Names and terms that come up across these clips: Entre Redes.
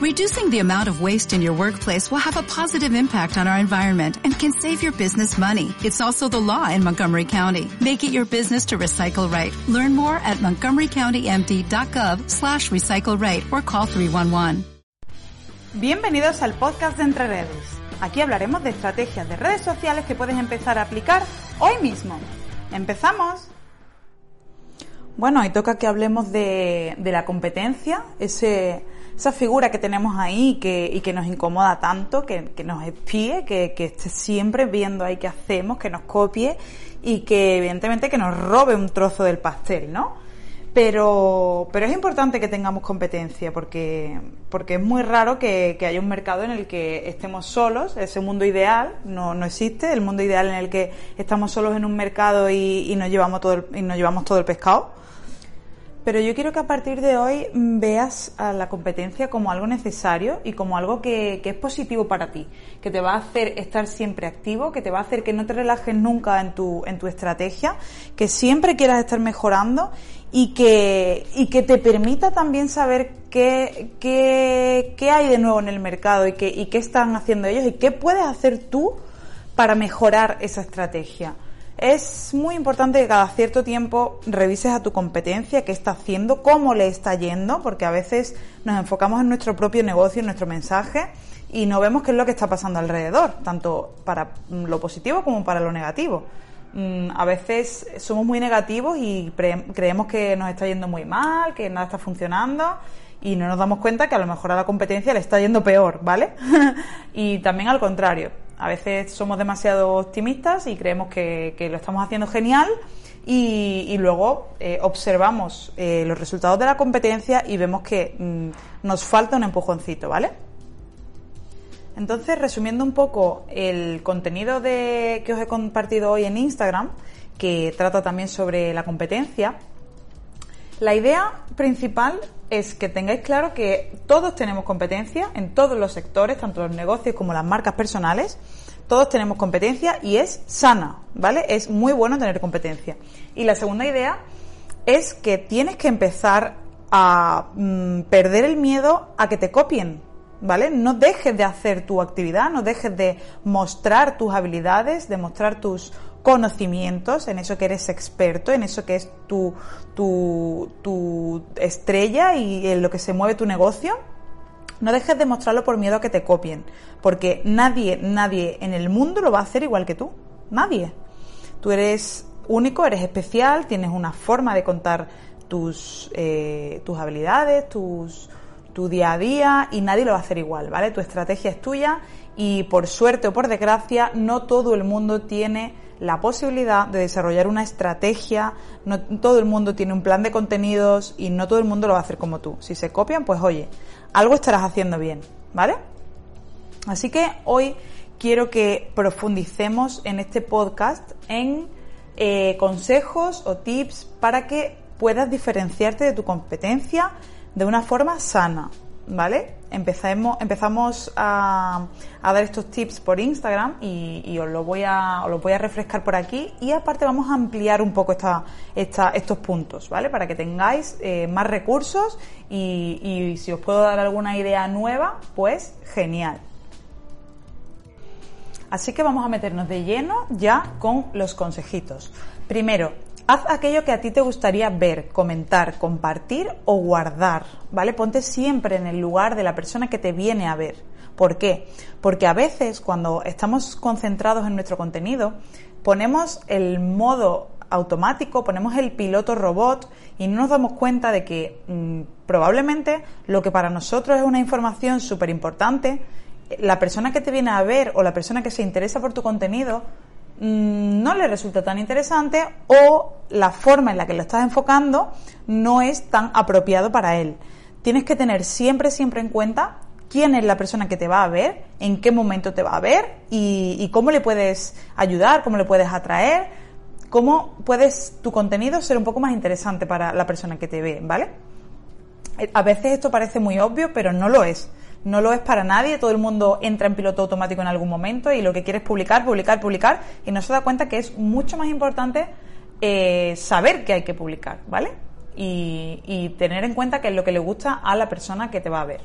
Reducing the amount of waste in your workplace will have a positive impact on our environment and can save your business money. It's also the law in Montgomery County. Make it your business to recycle right. Learn more at montgomerycountymd.gov/recycleright or call 311. Bienvenidos al podcast de Entre Redes. Aquí hablaremos de estrategias de redes sociales que puedes empezar a aplicar hoy mismo. ¡Empezamos! Bueno, hoy toca que hablemos de la competencia, esa figura que tenemos ahí y que nos incomoda tanto, que nos espíe, que esté siempre viendo ahí qué hacemos, que nos copie y que evidentemente que nos robe un trozo del pastel, ¿no? Pero es importante que tengamos competencia porque es muy raro que haya un mercado en el que estemos solos. Ese mundo ideal no existe, el mundo ideal en el que estamos solos en un mercado y nos llevamos todo el pescado. Pero yo quiero que a partir de hoy veas a la competencia como algo necesario y como algo que es positivo para ti, que te va a hacer estar siempre activo, que te va a hacer que no te relajes nunca en tu estrategia, que siempre quieras estar mejorando y que te permita también saber qué hay de nuevo en el mercado y qué están haciendo ellos y qué puedes hacer tú para mejorar esa estrategia. Es muy importante que cada cierto tiempo revises a tu competencia, qué está haciendo, cómo le está yendo, porque a veces nos enfocamos en nuestro propio negocio, en nuestro mensaje, y no vemos qué es lo que está pasando alrededor, tanto para lo positivo como para lo negativo. A veces somos muy negativos y creemos que nos está yendo muy mal, que nada está funcionando, y no nos damos cuenta que a lo mejor a la competencia le está yendo peor, ¿vale? Y también al contrario. A veces somos demasiado optimistas y creemos que lo estamos haciendo genial y luego observamos los resultados de la competencia y vemos que nos falta un empujoncito, ¿vale? Entonces, resumiendo un poco el contenido que os he compartido hoy en Instagram, que trata también sobre la competencia, la idea principal es que tengáis claro que todos tenemos competencia en todos los sectores, tanto los negocios como las marcas personales. Todos tenemos competencia y es sana, ¿vale? Es muy bueno tener competencia. Y la segunda idea es que tienes que empezar a perder el miedo a que te copien, ¿vale? No dejes de hacer tu actividad, no dejes de mostrar tus habilidades, de mostrar tus conocimientos, en eso que eres experto, en eso que es tu estrella y en lo que se mueve tu negocio. No dejes de mostrarlo por miedo a que te copien, porque nadie en el mundo lo va a hacer igual que tú, nadie. Tú eres único, eres especial, tienes una forma de contar tus habilidades, tu día a día, y nadie lo va a hacer igual, ¿vale? Tu estrategia es tuya y, por suerte o por desgracia, no todo el mundo tiene la posibilidad de desarrollar una estrategia, no todo el mundo tiene un plan de contenidos y no todo el mundo lo va a hacer como tú. Si se copian, pues oye, algo estarás haciendo bien, ¿vale? Así que hoy quiero que profundicemos en este podcast en consejos o tips para que puedas diferenciarte de tu competencia de una forma sana, ¿vale? Empezamos a dar estos tips por Instagram y os los voy a refrescar por aquí, y aparte vamos a ampliar un poco estos puntos, ¿vale? Para que tengáis más recursos y si os puedo dar alguna idea nueva, pues genial. Así que vamos a meternos de lleno ya con los consejitos. Primero, haz aquello que a ti te gustaría ver, comentar, compartir o guardar, ¿vale? Ponte siempre en el lugar de la persona que te viene a ver. ¿Por qué? Porque a veces, cuando estamos concentrados en nuestro contenido, ponemos el modo automático, ponemos el piloto robot y no nos damos cuenta de que probablemente lo que para nosotros es una información súper importante, la persona que te viene a ver o la persona que se interesa por tu contenido no le resulta tan interesante, o la forma en la que lo estás enfocando no es tan apropiado para él. Tienes que tener siempre en cuenta quién es la persona que te va a ver, en qué momento te va a ver y cómo le puedes ayudar, cómo le puedes atraer, cómo puedes tu contenido ser un poco más interesante para la persona que te ve, ¿vale? A veces esto parece muy obvio, pero no lo es. No lo es para nadie, todo el mundo entra en piloto automático en algún momento y lo que quiere es publicar y no se da cuenta que es mucho más importante saber que hay que publicar, ¿vale? Y tener en cuenta que es lo que le gusta a la persona que te va a ver.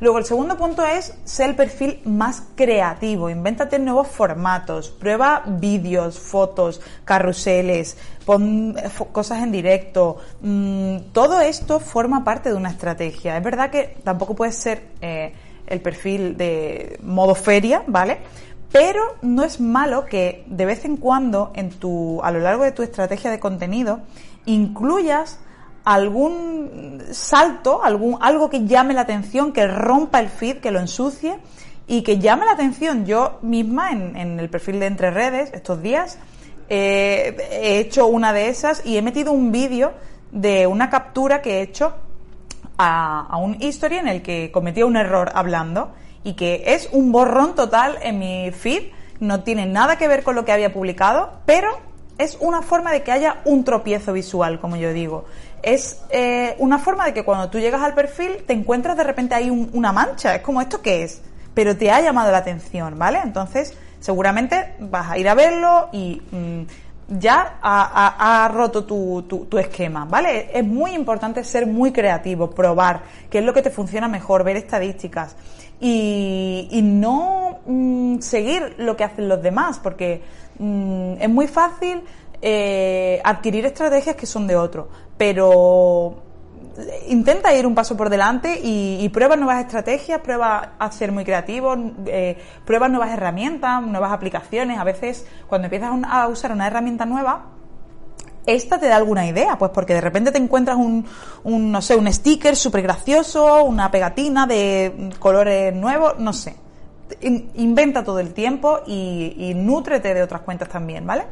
Luego, el segundo punto es ser el perfil más creativo. Invéntate nuevos formatos, prueba vídeos, fotos, carruseles, pon cosas en directo. Todo esto forma parte de una estrategia. Es verdad que tampoco puedes ser el perfil de modo feria, ¿vale? Pero no es malo que de vez en cuando a lo largo de tu estrategia de contenido incluyas algún salto, algo que llame la atención, que rompa el feed, que lo ensucie y que llame la atención. Yo misma en el perfil de Entre Redes estos días he hecho una de esas y he metido un vídeo de una captura que he hecho a un history en el que cometía un error hablando y que es un borrón total en mi feed, no tiene nada que ver con lo que había publicado, pero es una forma de que haya un tropiezo visual, como yo digo. Es una forma de que cuando tú llegas al perfil te encuentras de repente ahí una mancha, es como ¿esto qué es? Pero te ha llamado la atención, ¿vale? Entonces seguramente vas a ir a verlo y ya ha roto tu esquema, ¿vale? Es muy importante ser muy creativo, probar qué es lo que te funciona mejor, ver estadísticas y no seguir lo que hacen los demás, porque es muy fácil adquirir estrategias que son de otro, pero intenta ir un paso por delante y prueba nuevas estrategias, prueba a ser muy creativo, prueba nuevas herramientas, nuevas aplicaciones. A veces cuando empiezas a usar una herramienta nueva, esta te da alguna idea, pues porque de repente te encuentras un sticker súper gracioso, una pegatina de colores nuevos, no sé. Inventa todo el tiempo y nútrete de otras cuentas también, ¿vale?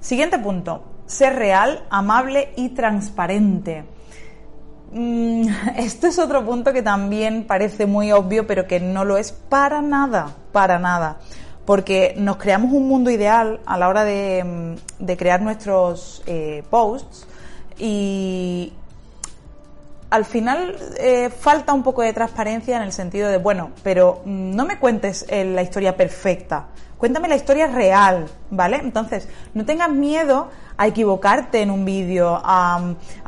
Siguiente punto, ser real, amable y transparente. Esto es otro punto que también parece muy obvio, pero que no lo es para nada. Porque nos creamos un mundo ideal a la hora de crear nuestros posts y al final falta un poco de transparencia en el sentido de, bueno, pero no me cuentes la historia perfecta, cuéntame la historia real, ¿vale? Entonces, no tengas miedo a equivocarte en un vídeo, a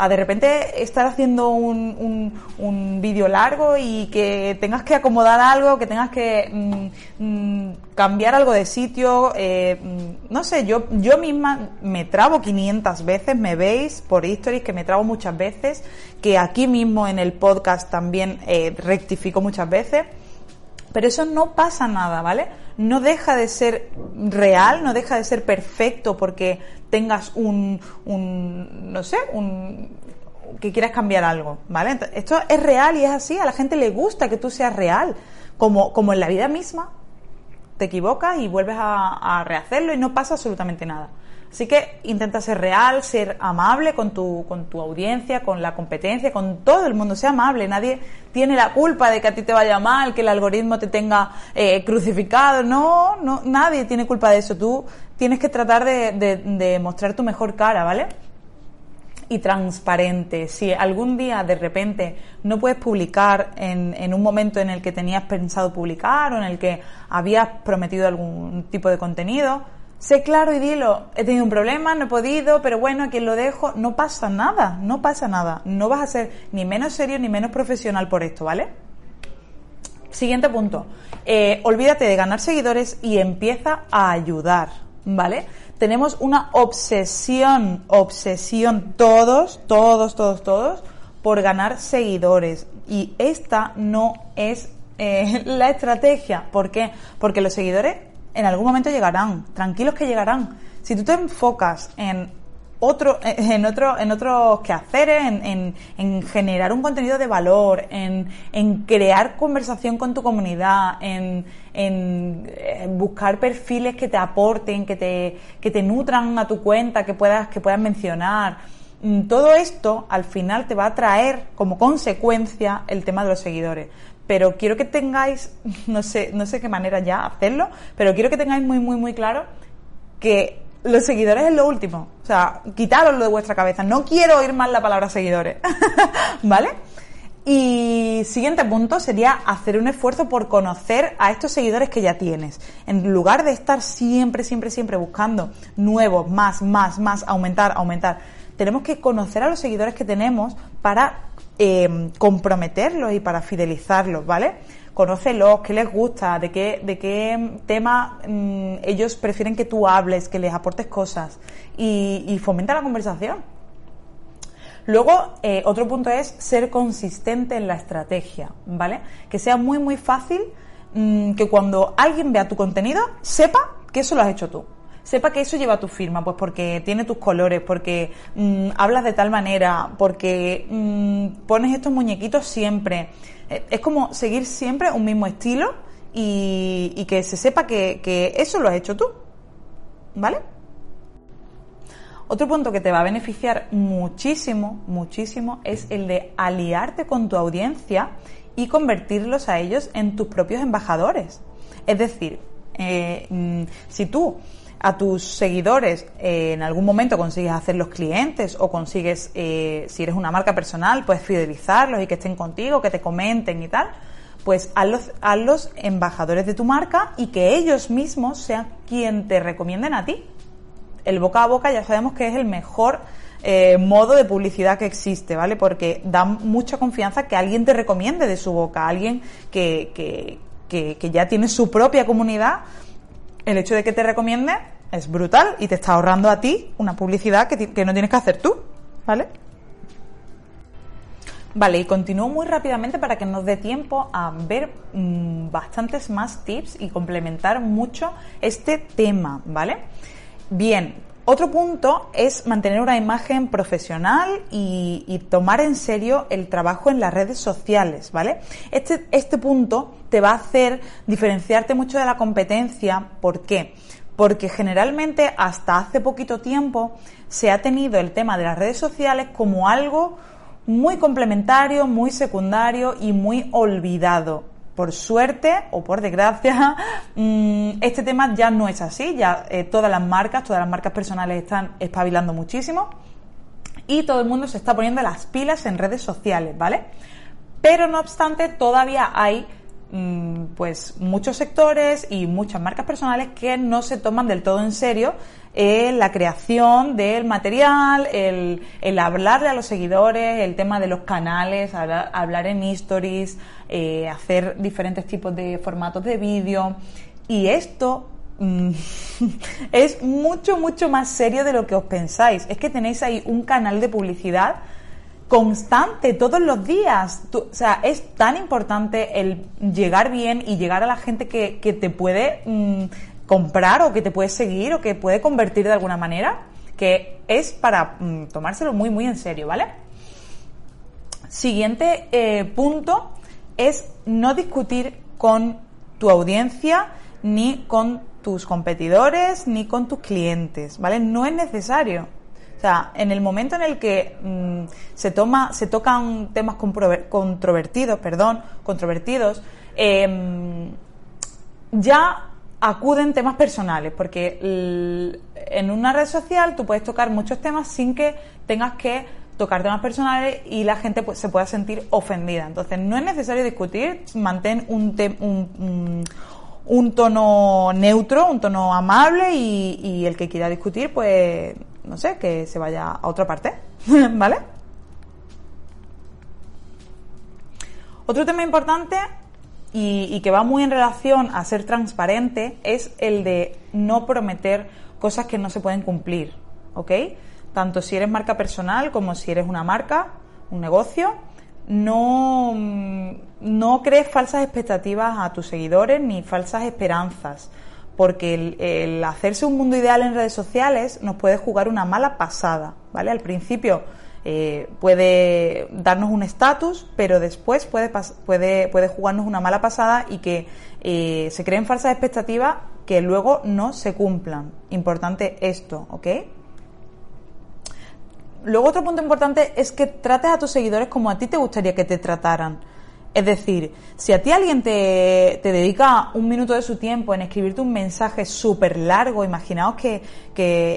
de repente estar haciendo un vídeo largo y que tengas que acomodar algo, que tengas que cambiar algo de sitio, no sé, yo misma me trabo 500 veces, me veis por stories que me trabo muchas veces, que aquí mismo en el podcast también rectifico muchas veces, pero eso no pasa nada, ¿vale? No deja de ser real, no deja de ser perfecto porque tengas que quieras cambiar algo, ¿vale? Entonces, esto es real y es así, a la gente le gusta que tú seas real, como en la vida misma, te equivocas y vuelves a rehacerlo y no pasa absolutamente nada. Así que intenta ser real, ser amable con tu audiencia, con la competencia, con todo el mundo. Sea amable, nadie tiene la culpa de que a ti te vaya mal, que el algoritmo te tenga crucificado. No, nadie tiene culpa de eso. Tú tienes que tratar de mostrar tu mejor cara, ¿vale? Y transparente. Si algún día de repente no puedes publicar en un momento en el que tenías pensado publicar o en el que habías prometido algún tipo de contenido, sé claro y dilo. He tenido un problema, no he podido, pero bueno, aquí lo dejo. No pasa nada. No vas a ser ni menos serio ni menos profesional por esto, ¿vale? Siguiente punto. Olvídate de ganar seguidores y empieza a ayudar, ¿vale? Tenemos una obsesión todos, por ganar seguidores. Y esta no es la estrategia. ¿Por qué? Porque los seguidores en algún momento llegarán, tranquilos que llegarán. Si tú te enfocas en otros quehaceres, en generar un contenido de valor, en crear conversación con tu comunidad, en buscar perfiles que te aporten, que te nutran a tu cuenta, que puedas mencionar. Todo esto al final te va a traer como consecuencia el tema de los seguidores. Pero quiero que tengáis, no sé qué manera ya hacerlo, pero quiero que tengáis muy, muy, muy claro que los seguidores es lo último. O sea, quitároslo de vuestra cabeza. No quiero oír más la palabra seguidores. ¿Vale? Y siguiente punto sería hacer un esfuerzo por conocer a estos seguidores que ya tienes. En lugar de estar siempre buscando nuevos, más, aumentar. Tenemos que conocer a los seguidores que tenemos para comprometerlos y para fidelizarlos, ¿vale? Conócelos, qué les gusta, de qué tema ellos prefieren que tú hables, que les aportes cosas y fomenta la conversación. Luego, otro punto es ser consistente en la estrategia, ¿vale? Que sea muy, muy fácil que cuando alguien vea tu contenido sepa que eso lo has hecho tú. Sepa que eso lleva tu firma, pues porque tiene tus colores, porque hablas de tal manera, porque pones estos muñequitos siempre. Es como seguir siempre un mismo estilo y que se sepa que eso lo has hecho tú, ¿vale? Otro punto que te va a beneficiar muchísimo, muchísimo, es el de aliarte con tu audiencia y convertirlos a ellos en tus propios embajadores. Es decir, si tú a tus seguidores en algún momento consigues hacerlos clientes o consigues, si eres una marca personal, pues fidelizarlos y que estén contigo, que te comenten y tal, pues hazlos embajadores de tu marca y que ellos mismos sean quien te recomienden a ti. El boca a boca ya sabemos que es el mejor modo de publicidad que existe, ¿vale? Porque da mucha confianza que alguien te recomiende de su boca, alguien que ya tiene su propia comunidad. El hecho de que te recomiende es brutal y te está ahorrando a ti una publicidad que no tienes que hacer tú, ¿vale? Vale, y continúo muy rápidamente para que nos dé tiempo a ver bastantes más tips y complementar mucho este tema, ¿vale? Bien, otro punto es mantener una imagen profesional y tomar en serio el trabajo en las redes sociales, ¿vale? Este punto te va a hacer diferenciarte mucho de la competencia. ¿Por qué? Porque generalmente hasta hace poquito tiempo se ha tenido el tema de las redes sociales como algo muy complementario, muy secundario y muy olvidado. Por suerte o por desgracia, este tema ya no es así, ya todas las marcas personales están espabilando muchísimo y todo el mundo se está poniendo las pilas en redes sociales, ¿vale? Pero no obstante, todavía hay pues muchos sectores y muchas marcas personales que no se toman del todo en serio la creación del material, el hablarle a los seguidores, el tema de los canales, hablar en stories, hacer diferentes tipos de formatos de vídeo, y esto es mucho, mucho más serio de lo que os pensáis. Es que tenéis ahí un canal de publicidad constante, todos los días. O sea, es tan importante el llegar bien y llegar a la gente que te puede comprar o que te puede seguir o que puede convertir de alguna manera, que es para tomárselo muy, muy en serio, ¿vale? Siguiente punto es no discutir con tu audiencia ni con tus competidores ni con tus clientes, ¿vale? No es necesario. O sea, en el momento en el que se tocan temas controvertidos, ya acuden temas personales, porque en una red social tú puedes tocar muchos temas sin que tengas que tocar temas personales y la gente pues se pueda sentir ofendida. Entonces, no es necesario discutir, mantén un tono neutro, un tono amable y el que quiera discutir, pues no sé, que se vaya a otra parte, ¿vale? Otro tema importante y que va muy en relación a ser transparente es el de no prometer cosas que no se pueden cumplir, ¿ok? Tanto si eres marca personal como si eres una marca, un negocio, no crees falsas expectativas a tus seguidores ni falsas esperanzas. Porque el hacerse un mundo ideal en redes sociales nos puede jugar una mala pasada, ¿vale? Al principio puede darnos un estatus, pero después puede jugarnos una mala pasada y que se creen falsas expectativas que luego no se cumplan. Importante esto, ¿ok? Luego otro punto importante es que trates a tus seguidores como a ti te gustaría que te trataran. Es decir, si a ti alguien te dedica un minuto de su tiempo en escribirte un mensaje súper largo, imaginaos que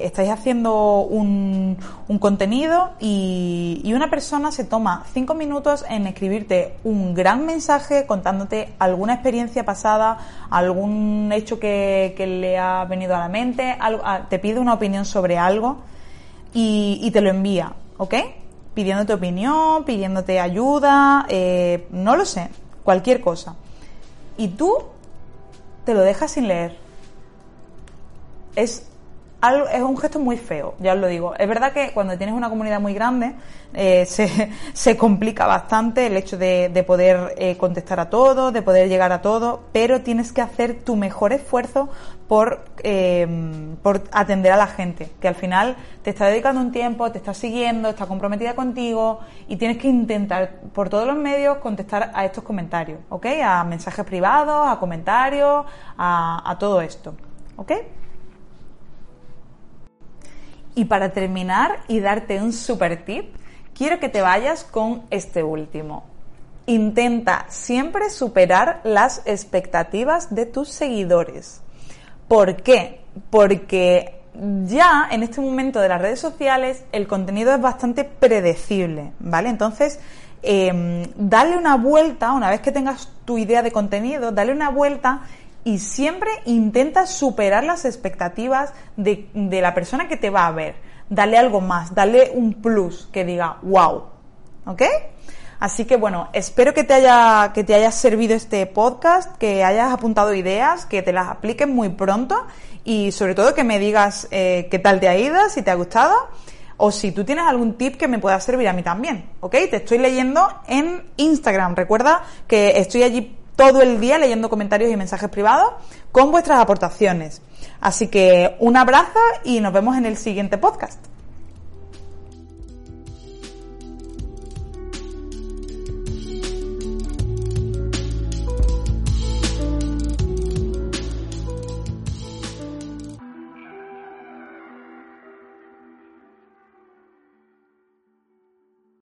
estáis haciendo un contenido y una persona se toma 5 minutos en escribirte un gran mensaje contándote alguna experiencia pasada, algún hecho que le ha venido a la mente, te pide una opinión sobre algo y te lo envía, ¿ok? pidiéndote opinión, pidiéndote ayuda, no lo sé, cualquier cosa. Y tú te lo dejas sin leer. Es un gesto muy feo, ya os lo digo. Es verdad que cuando tienes una comunidad muy grande se complica bastante el hecho de poder contestar a todo, de poder llegar a todo, pero tienes que hacer tu mejor esfuerzo por atender a la gente, que al final te está dedicando un tiempo, te está siguiendo, está comprometida contigo y tienes que intentar por todos los medios contestar a estos comentarios, ¿ok? A mensajes privados, a comentarios, a todo esto, ¿ok? Y para terminar y darte un super tip, quiero que te vayas con este último. Intenta siempre superar las expectativas de tus seguidores. ¿Por qué? Porque ya en este momento de las redes sociales el contenido es bastante predecible, ¿vale? Entonces, dale una vuelta, una vez que tengas tu idea de contenido, dale una vuelta. Y siempre intenta superar las expectativas de la persona que te va a ver. Dale algo más, dale un plus que diga wow, ¿ok? Así que bueno, espero que te haya servido este podcast, que hayas apuntado ideas, que te las apliques muy pronto y sobre todo que me digas qué tal te ha ido, si te ha gustado o si tú tienes algún tip que me pueda servir a mí también, ¿ok? Te estoy leyendo en Instagram, recuerda que estoy allí todo el día leyendo comentarios y mensajes privados con vuestras aportaciones. Así que un abrazo y nos vemos en el siguiente podcast.